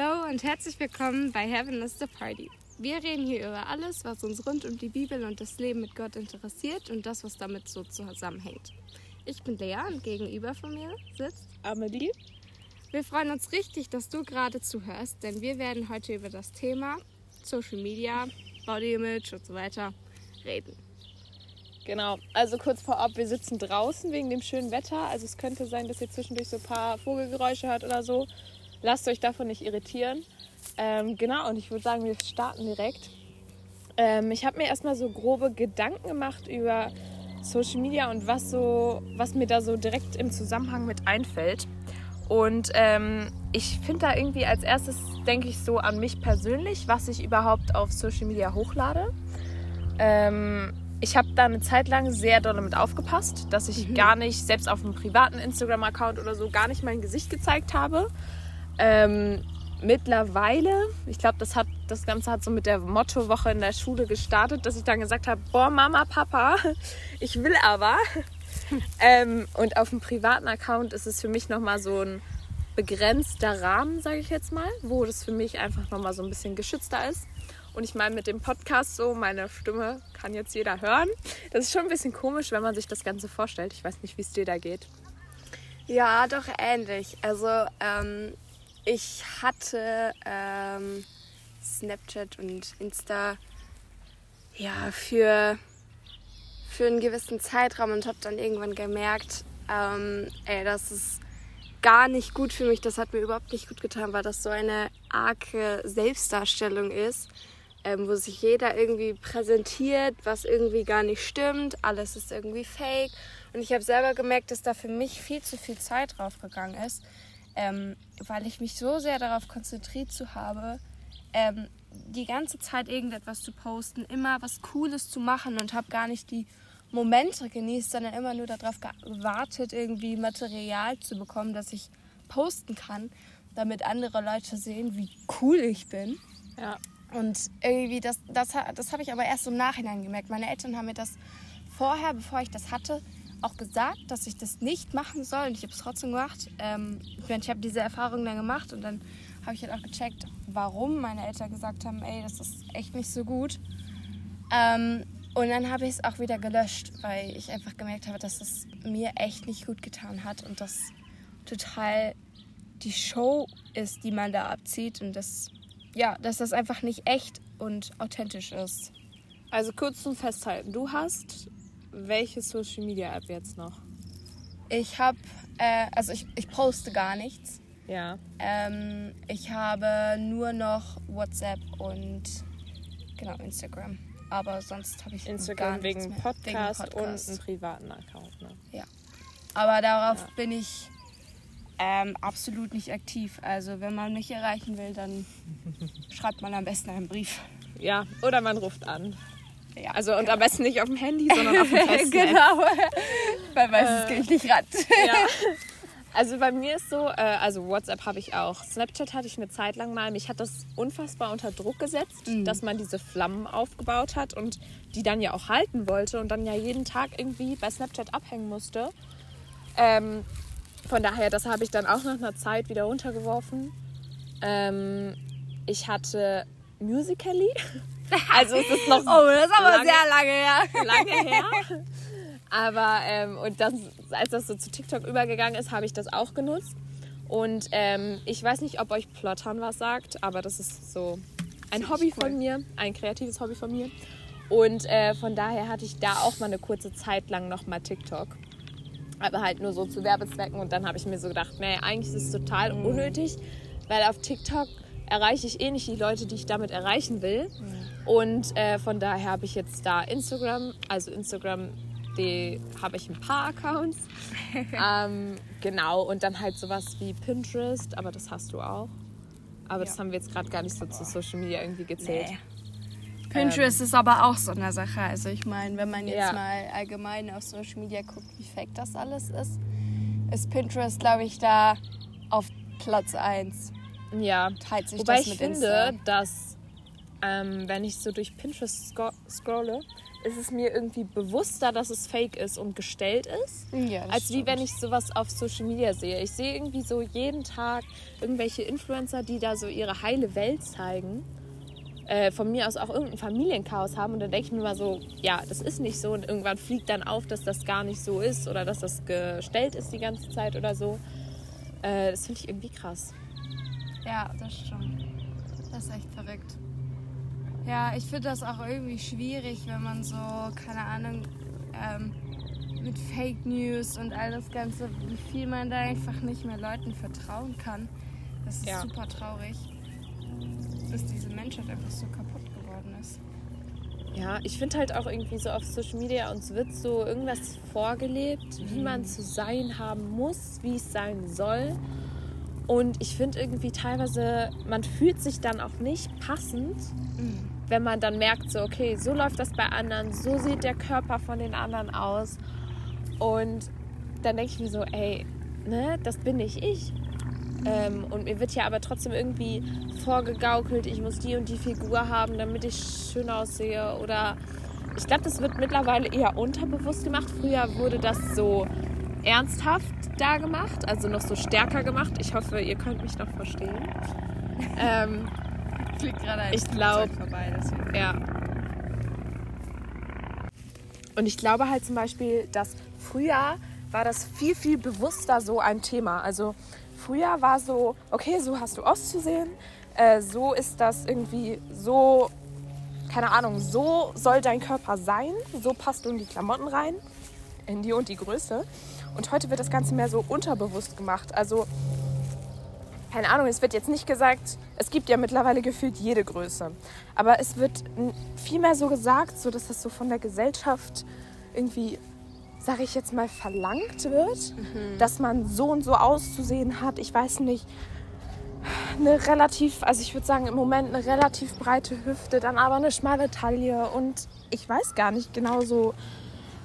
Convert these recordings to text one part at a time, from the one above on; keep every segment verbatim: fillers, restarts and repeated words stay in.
Hallo und herzlich willkommen bei Heaven is the Party. Wir reden hier über alles, was uns rund um die Bibel und das Leben mit Gott interessiert und das, was damit so zusammenhängt. Ich bin Lea und gegenüber von mir sitzt Amelie. Wir freuen uns richtig, dass du gerade zuhörst, denn wir werden heute über das Thema Social Media, Body Image und so weiter reden. Genau, also kurz vorab, wir sitzen draußen wegen dem schönen Wetter, also es könnte sein, dass ihr zwischendurch so ein paar Vogelgeräusche hört oder so. Lasst euch davon nicht irritieren. Ähm, genau, und ich würde sagen, wir starten direkt. Ähm, ich habe mir erstmal so grobe Gedanken gemacht über Social Media und was, so, was mir da so direkt im Zusammenhang mit einfällt. Und ähm, ich finde da irgendwie als erstes, denke ich so an mich persönlich, was ich überhaupt auf Social Media hochlade. Ähm, ich habe da eine Zeit lang sehr doll damit aufgepasst, dass ich mhm. gar nicht, selbst auf einem privaten Instagram-Account oder so, gar nicht mein Gesicht gezeigt habe. Ähm, mittlerweile, ich glaube, das hat das Ganze hat so mit der Mottowoche in der Schule gestartet, dass ich dann gesagt habe, boah, Mama, Papa, ich will aber. ähm, und auf dem privaten Account ist es für mich nochmal so ein begrenzter Rahmen, sage ich jetzt mal, wo das für mich einfach nochmal so ein bisschen geschützter ist. Und ich meine, mit dem Podcast so, meine Stimme kann jetzt jeder hören. Das ist schon ein bisschen komisch, wenn man sich das Ganze vorstellt. Ich weiß nicht, wie es dir da geht. Ja, doch ähnlich. Also, ähm... ich hatte ähm, Snapchat und Insta ja, für, für einen gewissen Zeitraum und habe dann irgendwann gemerkt, ähm, ey, das ist gar nicht gut für mich. Das hat mir überhaupt nicht gut getan, weil das so eine arge Selbstdarstellung ist, ähm, wo sich jeder irgendwie präsentiert, was irgendwie gar nicht stimmt. Alles ist irgendwie fake. Und ich habe selber gemerkt, dass da für mich viel zu viel Zeit draufgegangen ist. Ähm, weil ich mich so sehr darauf konzentriert zu habe, ähm, die ganze Zeit irgendetwas zu posten, immer was Cooles zu machen und habe gar nicht die Momente genießt, sondern immer nur darauf gewartet, irgendwie Material zu bekommen, das ich posten kann, damit andere Leute sehen, wie cool ich bin. Ja. Und irgendwie, das, das, das habe ich aber erst im Nachhinein gemerkt. Meine Eltern haben mir das vorher, bevor ich das hatte, auch gesagt, dass ich das nicht machen soll und ich habe es trotzdem gemacht. Ähm, ich habe diese Erfahrung dann gemacht und dann habe ich halt auch gecheckt, warum meine Eltern gesagt haben, ey, das ist echt nicht so gut. Ähm, und dann habe ich es auch wieder gelöscht, weil ich einfach gemerkt habe, dass es mir echt nicht gut getan hat und das total die Show ist, die man da abzieht und das, ja, dass das einfach nicht echt und authentisch ist. Also kurz zum Festhalten, du hast... welche Social Media App jetzt noch? Ich habe, äh, also ich, ich poste gar nichts. Ja. Ähm, ich habe nur noch WhatsApp und genau Instagram. Aber sonst habe ich Instagram gar nichts wegen, Podcast mehr. Wegen Podcast und einen privaten Account. Ne? Ja. Aber darauf ja. bin ich ähm, absolut nicht aktiv. Also wenn man mich erreichen will, dann schreibt man am besten einen Brief. Ja. Oder man ruft an. Ja, also und genau. am besten nicht auf dem Handy, sondern auf dem Festnetz. Genau, weil meistens äh, gehe ich nicht ran. Ja. Also bei mir ist so, äh, also WhatsApp habe ich auch, Snapchat hatte ich eine Zeit lang mal. Mich hat das unfassbar unter Druck gesetzt, mhm. dass man diese Flammen aufgebaut hat und die dann ja auch halten wollte und dann ja jeden Tag irgendwie bei Snapchat abhängen musste. Ähm, von daher, das habe ich dann auch nach einer Zeit wieder runtergeworfen. Ähm, ich hatte Musical.ly. Also es ist noch oh, das ist aber lange, sehr lange her. Lange her. Aber ähm, und das, als das so zu TikTok übergegangen ist, habe ich das auch genutzt. Und ähm, ich weiß nicht, ob euch Plottern was sagt, aber das ist so ein Hobby cool. von mir, ein kreatives Hobby von mir. Und äh, von daher hatte ich da auch mal eine kurze Zeit lang nochmal TikTok. Aber halt nur so zu Werbezwecken. Und dann habe ich mir so gedacht, nee, eigentlich ist es total mhm. unnötig, weil auf TikTok erreiche ich eh nicht die Leute, die ich damit erreichen will. Mhm. Und äh, von daher habe ich jetzt da Instagram, also Instagram, die habe ich ein paar Accounts. ähm, genau, und dann halt sowas wie Pinterest, aber das hast du auch. Aber ja. das haben wir jetzt gerade gar nicht so zu Social Media irgendwie gezählt. Nee. Pinterest ähm, ist aber auch so eine Sache. Also ich meine, wenn man jetzt ja. mal allgemein auf Social Media guckt, wie fake das alles ist, ist Pinterest, glaube ich, da auf Platz eins. Ja, wobei ich finde, dass ähm, wenn ich so durch Pinterest sco- scrolle, ist es mir irgendwie bewusster, dass es fake ist und gestellt ist, ja, als stimmt. Wie wenn ich sowas auf Social Media sehe. Ich sehe irgendwie so jeden Tag irgendwelche Influencer, die da so ihre heile Welt zeigen, äh, von mir aus auch irgendein Familienchaos haben, und dann denke ich mir mal so, ja, das ist nicht so, und irgendwann fliegt dann auf, dass das gar nicht so ist oder dass das gestellt ist die ganze Zeit oder so. Äh, das finde ich irgendwie krass. Ja, das stimmt. Das ist echt verrückt. Ja, ich finde das auch irgendwie schwierig, wenn man so, keine Ahnung, ähm, mit Fake News und all das Ganze, wie viel man da einfach nicht mehr Leuten vertrauen kann. Das ist ja super traurig, dass diese Menschheit einfach so kaputt geworden ist. Ja, ich finde halt auch irgendwie so auf Social Media, uns wird so irgendwas vorgelebt, mhm. wie man zu sein haben muss, wie es sein soll. Und ich finde irgendwie teilweise, man fühlt sich dann auch nicht passend, mhm. wenn man dann merkt, so okay, so läuft das bei anderen, so sieht der Körper von den anderen aus. Und dann denke ich mir so, ey, ne, das bin nicht ich. Mhm. Ähm, und mir wird ja aber trotzdem irgendwie vorgegaukelt, ich muss die und die Figur haben, damit ich schön aussehe. Oder ich glaube, das wird mittlerweile eher unterbewusst gemacht. Früher wurde das so ernsthaft da gemacht, also noch so stärker gemacht. Ich hoffe, ihr könnt mich noch verstehen. ähm, Fliegt gerade ein Flugzeug vorbei, deswegen. Ja. Und ich glaube halt zum Beispiel, dass früher war das viel, viel bewusster so ein Thema. Also früher war so, okay, so hast du auszusehen, äh, so ist das irgendwie, so, keine Ahnung, so soll dein Körper sein, so passt du in die Klamotten rein, in die und die Größe. Und heute wird das Ganze mehr so unterbewusst gemacht. Also, keine Ahnung, es wird jetzt nicht gesagt, es gibt ja mittlerweile gefühlt jede Größe. Aber es wird viel mehr so gesagt, so dass das so von der Gesellschaft irgendwie, sage ich jetzt mal, verlangt wird, mhm. dass man so und so auszusehen hat. Ich weiß nicht, eine relativ, also ich würde sagen, im Moment eine relativ breite Hüfte, dann aber eine schmale Taille und ich weiß gar nicht genau so.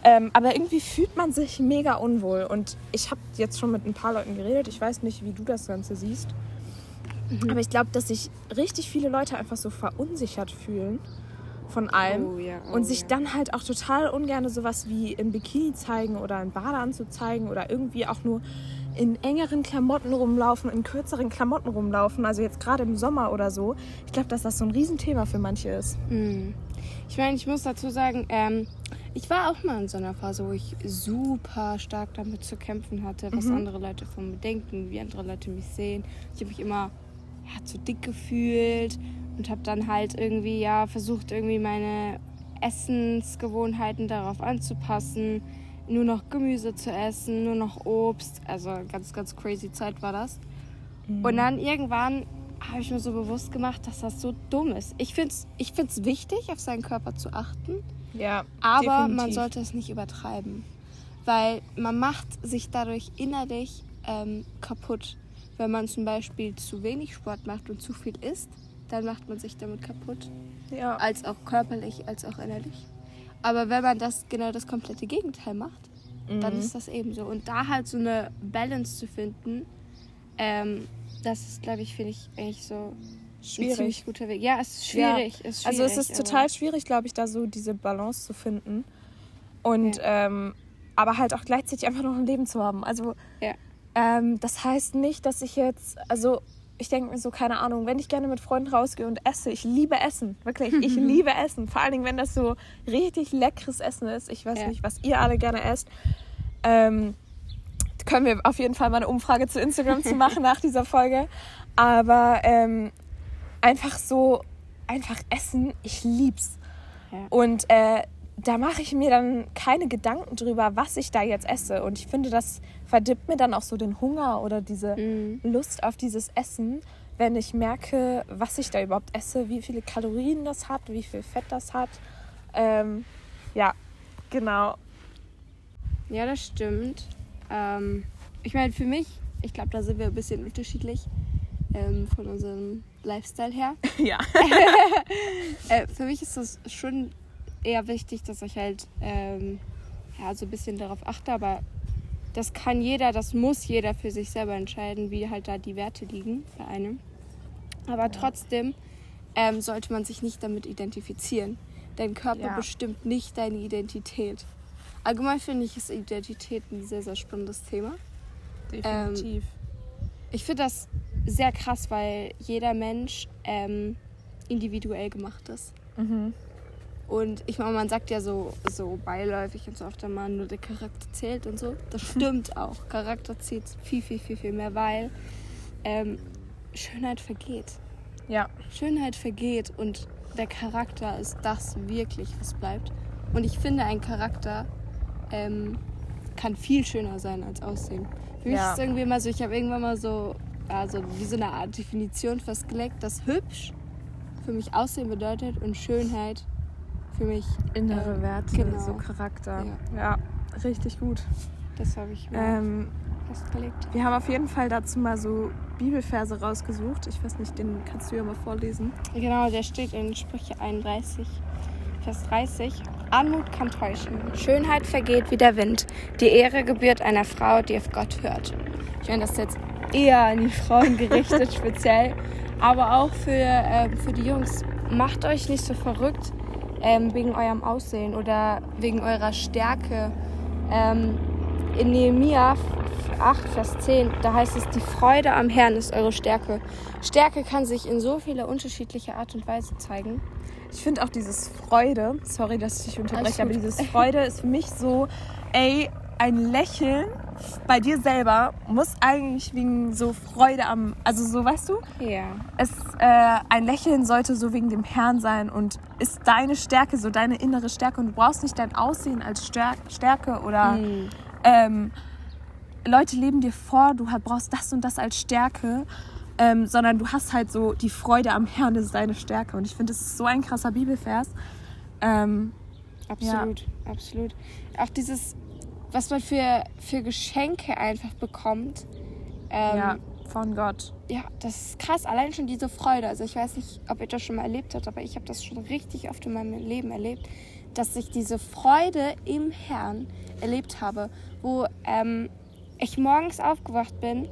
Ähm, aber irgendwie fühlt man sich mega unwohl. Und ich habe jetzt schon mit ein paar Leuten geredet. Ich weiß nicht, wie du das Ganze siehst. Mhm. Aber ich glaube, dass sich richtig viele Leute einfach so verunsichert fühlen von allem. Oh, ja, oh, und sich ja. dann halt auch total ungern sowas wie im Bikini zeigen oder in Badeanzug zeigen oder irgendwie auch nur in engeren Klamotten rumlaufen, in kürzeren Klamotten rumlaufen. Also jetzt gerade im Sommer oder so. Ich glaube, dass das so ein Riesenthema für manche ist. Mhm. Ich meine, ich muss dazu sagen, ähm, ich war auch mal in so einer Phase, wo ich super stark damit zu kämpfen hatte, was mhm. andere Leute von mir denken, wie andere Leute mich sehen. Ich habe mich immer ja, zu dick gefühlt und habe dann halt irgendwie ja versucht, irgendwie meine Essensgewohnheiten darauf anzupassen, nur noch Gemüse zu essen, nur noch Obst. Also ganz, ganz crazy Zeit war das. Mhm. Und dann irgendwann habe ich mir so bewusst gemacht, dass das so dumm ist. Ich finde es ich find's wichtig, auf seinen Körper zu achten, ja, aber definitiv. Man sollte es nicht übertreiben, weil man macht sich dadurch innerlich ähm, kaputt. Wenn man zum Beispiel zu wenig Sport macht und zu viel isst, dann macht man sich damit kaputt, ja. als auch körperlich, als auch innerlich. Aber wenn man das genau das komplette Gegenteil macht, mhm. dann ist das eben so. Und da halt so eine Balance zu finden, ähm, das ist, glaube ich, finde ich eigentlich so schwierig. Ein ziemlich guter Weg. Ja, es ist schwierig. Ja. Es ist schwierig, also es ist total schwierig, glaube ich, da so diese Balance zu finden. Und ja. ähm, aber halt auch gleichzeitig einfach noch ein Leben zu haben. Also ja. ähm, das heißt nicht, dass ich jetzt, also ich denke mir so, keine Ahnung, wenn ich gerne mit Freunden rausgehe und esse, ich liebe Essen, wirklich, ich liebe Essen. Vor allen Dingen, wenn das so richtig leckeres Essen ist. Ich weiß ja. nicht, was ihr alle gerne esst. Ähm, Können wir auf jeden Fall mal eine Umfrage zu Instagram zu machen nach dieser Folge. Aber ähm, einfach so, einfach essen, ich lieb's. Ja. Und äh, da mache ich mir dann keine Gedanken drüber, was ich da jetzt esse. Und ich finde, das verdirbt mir dann auch so den Hunger oder diese mhm. Lust auf dieses Essen, wenn ich merke, was ich da überhaupt esse, wie viele Kalorien das hat, wie viel Fett das hat. Ähm, ja, genau. Ja, das stimmt. Ähm, ich meine, für mich, ich glaube, da sind wir ein bisschen unterschiedlich ähm, von unserem Lifestyle her. Ja. äh, für mich ist es schon eher wichtig, dass ich halt ähm, ja, so ein bisschen darauf achte, aber das kann jeder, das muss jeder für sich selber entscheiden, wie halt da die Werte liegen bei einem. Aber ja. trotzdem ähm, sollte man sich nicht damit identifizieren. Dein Körper ja. bestimmt nicht deine Identität. Allgemein finde ich, ist Identität ein sehr, sehr spannendes Thema. Definitiv. Ähm, ich finde das sehr krass, weil jeder Mensch ähm, individuell gemacht ist. Mhm. Und ich meine, man sagt ja so, so beiläufig und so oft einmal, nur der Charakter zählt und so. Das stimmt auch. Charakter zählt viel, viel, viel, viel mehr, weil ähm, Schönheit vergeht. Ja. Schönheit vergeht und der Charakter ist das wirklich, was bleibt. Und ich finde, ein Charakter ähm, kann viel schöner sein als Aussehen. Für mich ja. ist es irgendwie immer so, ich habe irgendwann mal so, also wie so eine Art Definition festgelegt, dass hübsch für mich Aussehen bedeutet und Schönheit für mich innere äh, Werte, genau. so Charakter. Ja. ja, richtig gut. Das habe ich mir ähm, festgelegt. Wir haben auf jeden Fall dazu mal so Bibelverse rausgesucht. Ich weiß nicht, den kannst du ja mal vorlesen. Genau, der steht in Sprüche einunddreißig, Vers dreißig. Armut kann täuschen. Schönheit vergeht wie der Wind. Die Ehre gebührt einer Frau, die auf Gott hört. Ich meine, das ist jetzt eher an die Frauen gerichtet, speziell. Aber auch für, äh, für die Jungs. Macht euch nicht so verrückt ähm, wegen eurem Aussehen oder wegen eurer Stärke. Ähm, in Nehemia acht, Vers zehn, da heißt es, die Freude am Herrn ist eure Stärke. Stärke kann sich in so vieler unterschiedlicher Art und Weise zeigen. Ich finde auch dieses Freude, sorry, dass ich dich unterbreche, aber dieses Freude ist für mich so, ey, ein Lächeln bei dir selber muss eigentlich wegen so Freude am, also so, weißt du? Ja. Es, äh, ein Lächeln sollte so wegen dem Herrn sein und ist deine Stärke, so deine innere Stärke und du brauchst nicht dein Aussehen als Stär- Stärke oder mhm. ähm, Leute leben dir vor, du brauchst das und das als Stärke. Ähm, sondern du hast halt so die Freude am Herrn, das ist deine Stärke. Und ich finde, das ist so ein krasser Bibelvers. Ähm, absolut, ja. absolut. Auch dieses, was man für, für Geschenke einfach bekommt. Ähm, ja, von Gott. Ja, das ist krass. Allein schon diese Freude. Also ich weiß nicht, ob ihr das schon mal erlebt habt, aber ich habe das schon richtig oft in meinem Leben erlebt, dass ich diese Freude im Herrn erlebt habe, wo ähm, ich morgens aufgewacht bin,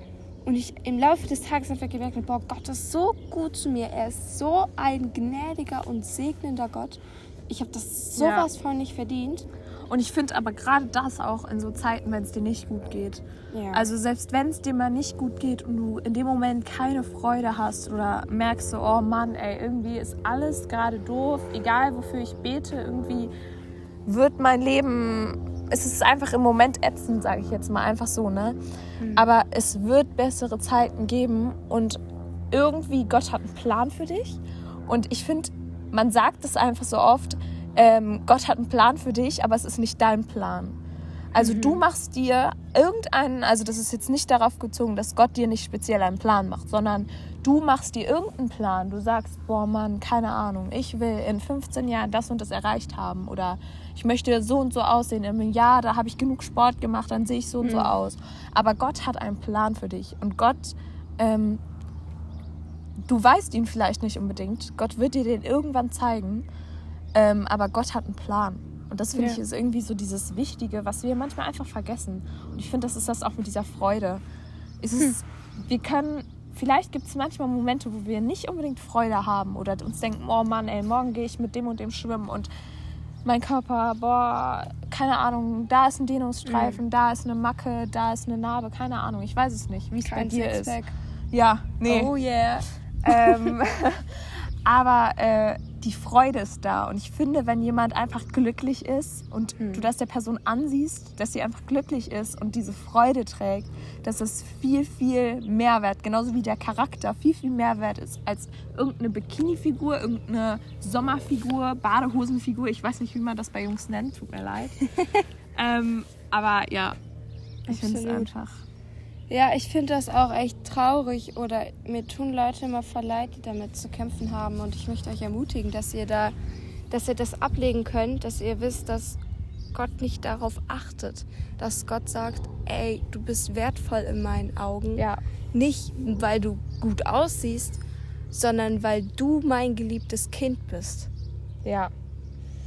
und ich im Laufe des Tages einfach gemerkt habe, boah, Gott ist so gut zu mir. Er ist so ein gnädiger und segnender Gott. Ich habe das sowas ja. von nicht verdient. Und ich finde aber gerade das auch in so Zeiten, wenn es dir nicht gut geht. Ja. Also selbst wenn es dir mal nicht gut geht und du in dem Moment keine Freude hast oder merkst so, oh Mann, ey, irgendwie ist alles gerade doof. Egal, wofür ich bete, irgendwie wird mein Leben... Es ist einfach im Moment ätzend, sage ich jetzt mal, einfach so, ne? Mhm. Aber es wird bessere Zeiten geben und irgendwie Gott hat einen Plan für dich. Und ich finde, man sagt es einfach so oft, ähm, Gott hat einen Plan für dich, aber es ist nicht dein Plan. Also mhm. du machst dir irgendeinen, also das ist jetzt nicht darauf gezogen, dass Gott dir nicht speziell einen Plan macht, sondern du machst dir irgendeinen Plan. Du sagst, boah Mann, keine Ahnung, ich will in fünfzehn Jahren das und das erreicht haben oder ich möchte so und so aussehen. Im Jahr, da habe ich genug Sport gemacht, dann sehe ich so und mhm. so aus. Aber Gott hat einen Plan für dich und Gott, ähm, du weißt ihn vielleicht nicht unbedingt. Gott wird dir den irgendwann zeigen, ähm, aber Gott hat einen Plan. Und das finde ja. ich ist irgendwie so dieses Wichtige, was wir manchmal einfach vergessen. Und ich finde, das ist das auch mit dieser Freude. Es ist, hm. wir können... Vielleicht gibt es manchmal Momente, wo wir nicht unbedingt Freude haben oder uns denken, oh Mann, ey, morgen gehe ich mit dem und dem schwimmen und mein Körper, boah, keine Ahnung, da ist ein Dehnungsstreifen, mhm. da ist eine Macke, da ist eine Narbe, keine Ahnung, ich weiß es nicht, wie es bei dir ist. Ja, nee. Oh yeah. ähm, aber äh, die Freude ist da und ich finde, wenn jemand einfach glücklich ist und mhm. du das der Person ansiehst, dass sie einfach glücklich ist und diese Freude trägt, dass es viel, viel Mehrwert, genauso wie der Charakter, viel, viel Mehrwert ist als irgendeine Bikini-Figur, irgendeine Sommerfigur, Badehosenfigur, ich weiß nicht, wie man das bei Jungs nennt, tut mir leid. ähm, aber ja, ich finde es einfach... Ja, ich finde das auch echt traurig oder mir tun Leute immer verleid, die damit zu kämpfen haben und ich möchte euch ermutigen, dass ihr da, dass ihr das ablegen könnt, dass ihr wisst, dass Gott nicht darauf achtet, dass Gott sagt, ey, du bist wertvoll in meinen Augen, ja. nicht weil du gut aussiehst, sondern weil du mein geliebtes Kind bist. Ja.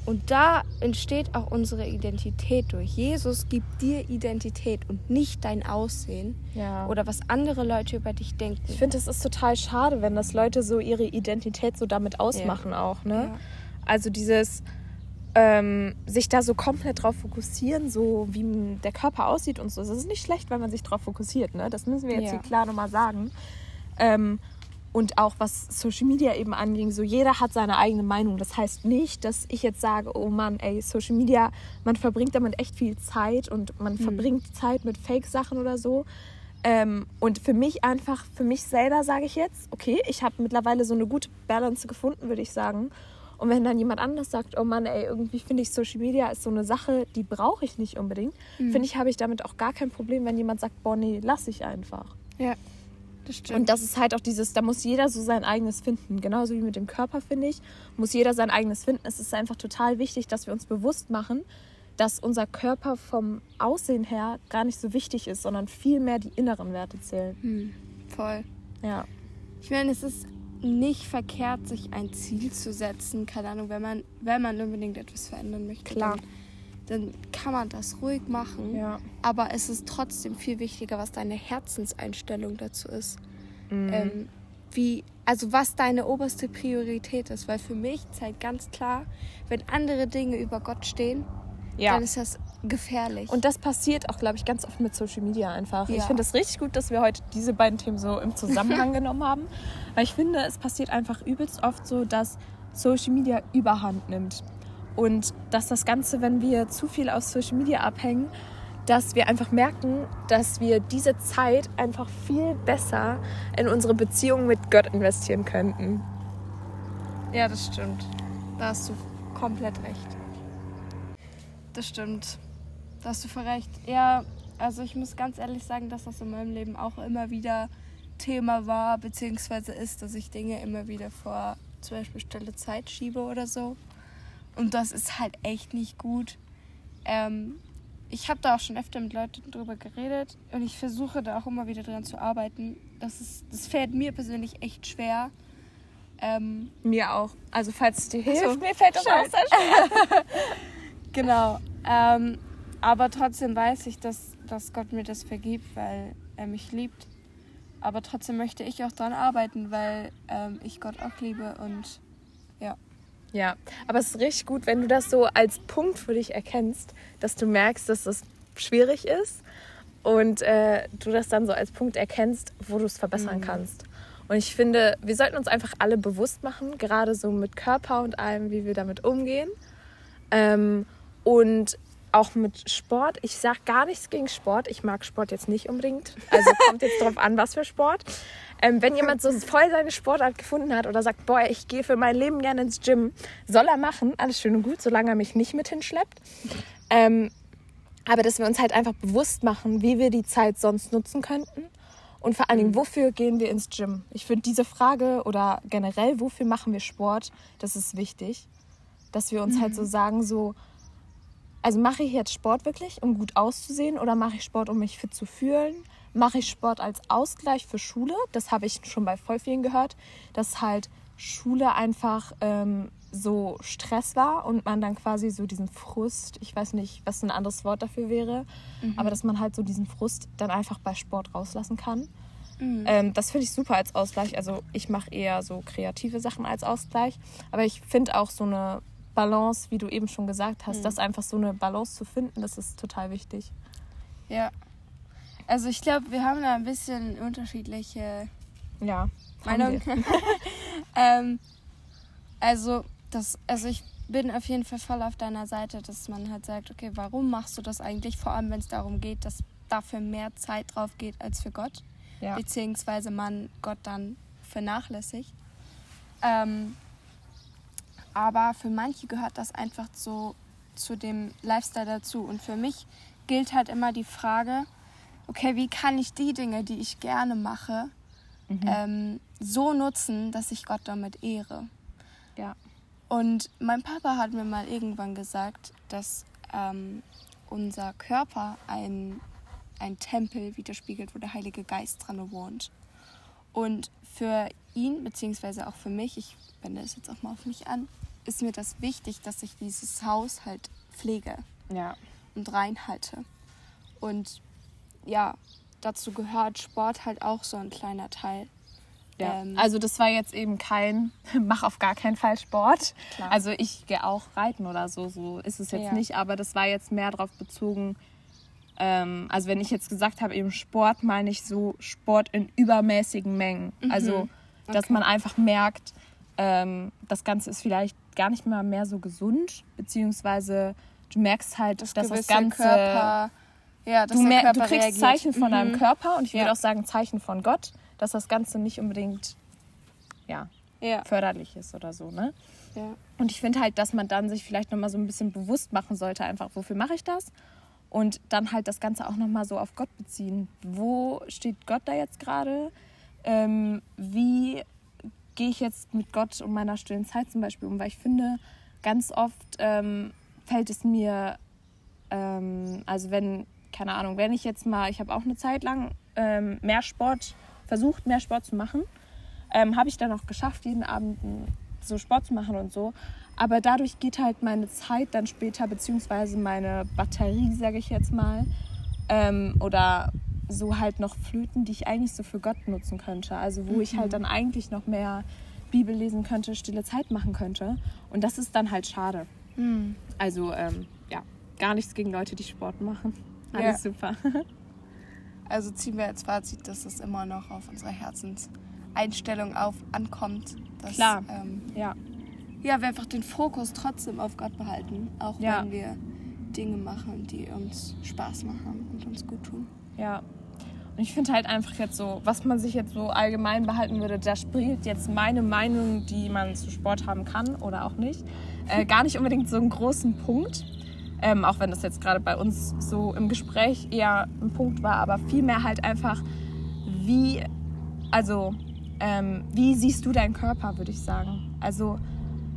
Und da entsteht auch unsere Identität durch. Jesus gibt dir Identität und nicht dein Aussehen, ja, oder was andere Leute über dich denken. Ich finde, das ist total schade, wenn das Leute so ihre Identität so damit ausmachen, ja, auch, ne? Ja. Also dieses ähm, sich da so komplett drauf fokussieren, so wie der Körper aussieht und so. Das ist nicht schlecht, wenn man sich drauf fokussiert, ne? Das müssen wir jetzt, ja, hier klar nochmal sagen. Ähm, Und auch was Social Media eben anging, so jeder hat seine eigene Meinung. Das heißt nicht, dass ich jetzt sage, oh Mann, ey, Social Media, man verbringt damit echt viel Zeit und man mhm. verbringt Zeit mit Fake-Sachen oder so. Ähm, und für mich einfach, für mich selber sage ich jetzt, okay, ich habe mittlerweile so eine gute Balance gefunden, würde ich sagen. Und wenn dann jemand anders sagt, oh Mann, ey, irgendwie finde ich Social Media ist so eine Sache, die brauche ich nicht unbedingt, mhm. finde ich, habe ich damit auch gar kein Problem, wenn jemand sagt, boah, nee, lass ich einfach. Ja. Das stimmt. Und das ist halt auch dieses, da muss jeder so sein eigenes finden. Genauso wie mit dem Körper, finde ich, muss jeder sein eigenes finden. Es ist einfach total wichtig, dass wir uns bewusst machen, dass unser Körper vom Aussehen her gar nicht so wichtig ist, sondern vielmehr die inneren Werte zählen. Hm, voll. Ja. Ich meine, es ist nicht verkehrt, sich ein Ziel zu setzen, keine Ahnung, wenn man, wenn man unbedingt etwas verändern möchte. Klar. Dann kann man das ruhig machen, ja, aber es ist trotzdem viel wichtiger, was deine Herzenseinstellung dazu ist. Mhm. Ähm, wie, also was deine oberste Priorität ist, weil für mich ist halt ganz klar, wenn andere Dinge über Gott stehen, ja, dann ist das gefährlich. Und das passiert auch, glaube ich, ganz oft mit Social Media einfach. Ja. Ich finde es richtig gut, dass wir heute diese beiden Themen so im Zusammenhang genommen haben, weil ich finde, es passiert einfach übelst oft so, dass Social Media überhand nimmt. Und dass das Ganze, wenn wir zu viel aus Social Media abhängen, dass wir einfach merken, dass wir diese Zeit einfach viel besser in unsere Beziehung mit Gott investieren könnten. Ja, das stimmt. Da hast du komplett recht. Das stimmt. Da hast du voll recht. Ja, also ich muss ganz ehrlich sagen, dass das in meinem Leben auch immer wieder Thema war, beziehungsweise ist, dass ich Dinge immer wieder vor zum Beispiel stille Zeit schiebe oder so. Und das ist halt echt nicht gut. Ähm, ich habe da auch schon öfter mit Leuten drüber geredet und ich versuche da auch immer wieder dran zu arbeiten. Das ist, das fällt mir persönlich echt schwer. Ähm, mir auch. Also falls es dir hilft, also, mir fällt das auch sehr schwer. Genau. Ähm, aber trotzdem weiß ich, dass, dass Gott mir das vergibt, weil er mich liebt. Aber trotzdem möchte ich auch dran arbeiten, weil ähm, ich Gott auch liebe und ja. Ja, aber es ist richtig gut, wenn du das so als Punkt für dich erkennst, dass du merkst, dass das schwierig ist und äh, du das dann so als Punkt erkennst, wo du es verbessern mhm. kannst. Und ich finde, wir sollten uns einfach alle bewusst machen, gerade so mit Körper und allem, wie wir damit umgehen, ähm, und auch mit Sport. Ich sage gar nichts gegen Sport. Ich mag Sport jetzt nicht unbedingt. Also kommt jetzt drauf an, was für Sport. Ähm, wenn jemand so voll seine Sportart gefunden hat oder sagt, boah, ich gehe für mein Leben gerne ins Gym, soll er machen, alles schön und gut, solange er mich nicht mit hinschleppt. Ähm, aber dass wir uns halt einfach bewusst machen, wie wir die Zeit sonst nutzen könnten und vor allen Dingen, wofür gehen wir ins Gym? Ich finde diese Frage oder generell, wofür machen wir Sport, das ist wichtig, dass wir uns mhm. halt so sagen, so, also mache ich jetzt Sport wirklich, um gut auszusehen oder mache ich Sport, um mich fit zu fühlen? Mache ich Sport als Ausgleich für Schule? Das habe ich schon bei voll vielen gehört, dass halt Schule einfach ähm, so Stress war und man dann quasi so diesen Frust, ich weiß nicht, was ein anderes Wort dafür wäre, mhm. aber dass man halt so diesen Frust dann einfach bei Sport rauslassen kann. Mhm. Ähm, das finde ich super als Ausgleich. Also ich mache eher so kreative Sachen als Ausgleich, aber ich finde auch so eine Balance, wie du eben schon gesagt hast, mhm. das einfach so eine Balance zu finden, das ist total wichtig. Ja, also ich glaube, wir haben da ein bisschen unterschiedliche ja, Meinungen. ähm, also, das, also ich bin auf jeden Fall voll auf deiner Seite, dass man halt sagt, okay, warum machst du das eigentlich? Vor allem, wenn es darum geht, dass dafür mehr Zeit drauf geht als für Gott, ja. beziehungsweise man Gott dann vernachlässigt. Ähm, Aber für manche gehört das einfach so zu dem Lifestyle dazu. Und für mich gilt halt immer die Frage, okay, wie kann ich die Dinge, die ich gerne mache, mhm. ähm, so nutzen, dass ich Gott damit ehre. Ja. Und mein Papa hat mir mal irgendwann gesagt, dass ähm, unser Körper ein, ein Tempel widerspiegelt, wo der Heilige Geist dran wohnt. Und für ihn, beziehungsweise auch für mich, ich wende es jetzt auch mal auf mich an, ist mir das wichtig, dass ich dieses Haus halt pflege, ja, und reinhalte. Und ja, dazu gehört Sport halt auch so ein kleiner Teil. Ja. Ähm, also das war jetzt eben kein, mach auf gar keinen Fall Sport. Klar. Also ich gehe auch reiten oder so, so ist es jetzt ja. nicht. Aber das war jetzt mehr darauf bezogen, ähm, also wenn ich jetzt gesagt habe, eben Sport, meine ich so Sport in übermäßigen Mengen. Mhm. Also dass okay. man einfach merkt, ähm, das Ganze ist vielleicht gar nicht mehr, mehr so gesund, beziehungsweise du merkst halt, das dass das Ganze... Körper, ja, dass du, mer- du kriegst reagiert. Zeichen von mhm. deinem Körper und ich ja. würde auch sagen Zeichen von Gott, dass das Ganze nicht unbedingt ja, ja. förderlich ist oder so, ne? Ja. Und ich finde halt, dass man dann sich vielleicht nochmal so ein bisschen bewusst machen sollte, einfach, wofür mache ich das? Und dann halt das Ganze auch nochmal so auf Gott beziehen. Wo steht Gott da jetzt gerade? Ähm, wie gehe ich jetzt mit Gott um meiner stillen Zeit zum Beispiel um? Weil ich finde, ganz oft ähm, fällt es mir, ähm, also wenn, keine Ahnung, wenn ich jetzt mal, ich habe auch eine Zeit lang ähm, mehr Sport versucht, mehr Sport zu machen. Ähm, habe ich dann auch geschafft, jeden Abend so Sport zu machen und so. Aber dadurch geht halt meine Zeit dann später, beziehungsweise meine Batterie, sage ich jetzt mal, ähm, oder so halt noch Flöten, die ich eigentlich so für Gott nutzen könnte. Also wo mhm. ich halt dann eigentlich noch mehr Bibel lesen könnte, stille Zeit machen könnte. Und das ist dann halt schade. Mhm. Also ähm, ja, gar nichts gegen Leute, die Sport machen. Alles ja. super. Also ziehen wir als Fazit, dass es immer noch auf unserer Herzenseinstellung auf ankommt. Dass, Klar, ähm, ja. ja, wir einfach den Fokus trotzdem auf Gott behalten, auch ja. wenn wir Dinge machen, die uns Spaß machen und uns gut tun. Ja, und ich finde halt einfach jetzt so, was man sich jetzt so allgemein behalten würde, da spielt jetzt meine Meinung, die man zu Sport haben kann oder auch nicht, äh, gar nicht unbedingt so einen großen Punkt. Ähm, auch wenn das jetzt gerade bei uns so im Gespräch eher ein Punkt war, aber vielmehr halt einfach, wie, also, ähm, wie siehst du deinen Körper, würde ich sagen. Also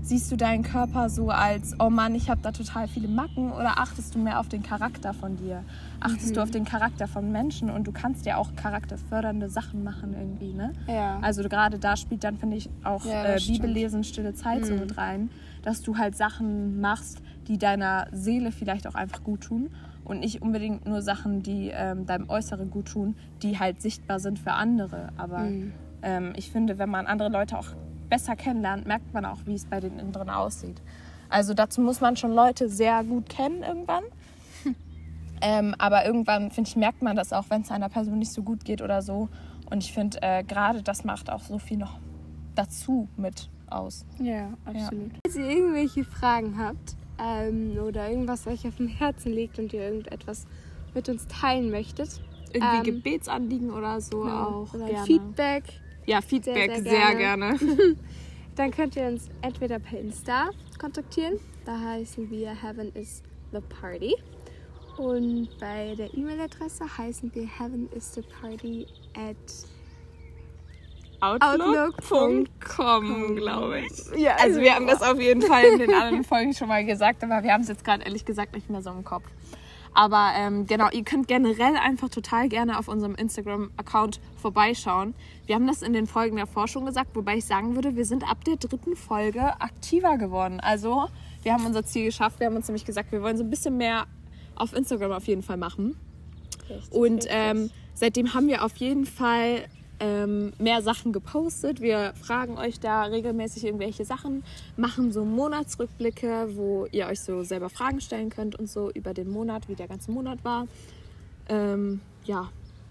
siehst du deinen Körper so als, oh Mann, ich habe da total viele Macken, oder achtest du mehr auf den Charakter von dir? Achtest mhm. du auf den Charakter von Menschen, und du kannst ja auch charakterfördernde Sachen machen irgendwie, ne? Ja. Also gerade da spielt dann, finde ich, auch ja, äh, Bibellesen, stille Zeit mhm. so mit rein, dass du halt Sachen machst, die deiner Seele vielleicht auch einfach gut tun und nicht unbedingt nur Sachen, die ähm, deinem Äußeren gut tun, die halt sichtbar sind für andere. Aber mhm. ähm, ich finde, wenn man andere Leute auch besser kennenlernt, merkt man auch, wie es bei den Inneren aussieht. Also dazu muss man schon Leute sehr gut kennen irgendwann. Hm. Ähm, aber irgendwann, finde ich, merkt man das auch, wenn es einer Person nicht so gut geht oder so. Und ich finde, äh, gerade das macht auch so viel noch dazu mit aus. Ja, absolut. Ja. Falls ihr irgendwelche Fragen habt ähm, oder irgendwas, was euch auf dem Herzen liegt und ihr irgendetwas mit uns teilen möchtet. Irgendwie ähm, Gebetsanliegen oder so ja, auch. Oder gerne. Feedback. Ja, Feedback, sehr, sehr, sehr gerne. gerne. Dann könnt ihr uns entweder per Insta kontaktieren. Da heißen wir Heaven is the Party. Und bei der E-Mail-Adresse heißen wir Heaven is the Party at outlook punkt com, outlook. glaube ich. Ja, also wir haben das auf jeden Fall in den anderen Folgen schon mal gesagt, aber wir haben es jetzt gerade ehrlich gesagt nicht mehr so im Kopf. Aber ähm, genau, ihr könnt generell einfach total gerne auf unserem Instagram-Account vorbeischauen. Wir haben das in den Folgen davor schon gesagt, wobei ich sagen würde, wir sind ab der dritten Folge aktiver geworden. Also wir haben unser Ziel geschafft. Wir haben uns nämlich gesagt, wir wollen so ein bisschen mehr auf Instagram auf jeden Fall machen. Richtig, Und ähm, seitdem haben wir auf jeden Fall ähm, mehr Sachen gepostet. Wir fragen euch da regelmäßig irgendwelche Sachen, machen so Monatsrückblicke, wo ihr euch so selber Fragen stellen könnt und so über den Monat, wie der ganze Monat war. Ähm, ja,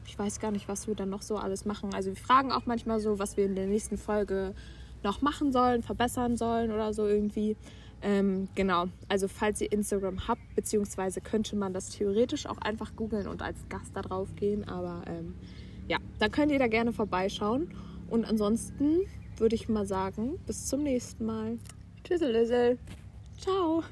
ich weiß gar nicht, was wir dann noch so alles machen. Also wir fragen auch manchmal so, was wir in der nächsten Folge noch machen sollen, verbessern sollen oder so irgendwie. Ähm, genau, also falls ihr Instagram habt, beziehungsweise könnte man das theoretisch auch einfach googeln und als Gast da drauf gehen, aber ähm, ja, da könnt ihr da gerne vorbeischauen. Und ansonsten würde ich mal sagen, bis zum nächsten Mal. Tschüsselüssel. Ciao.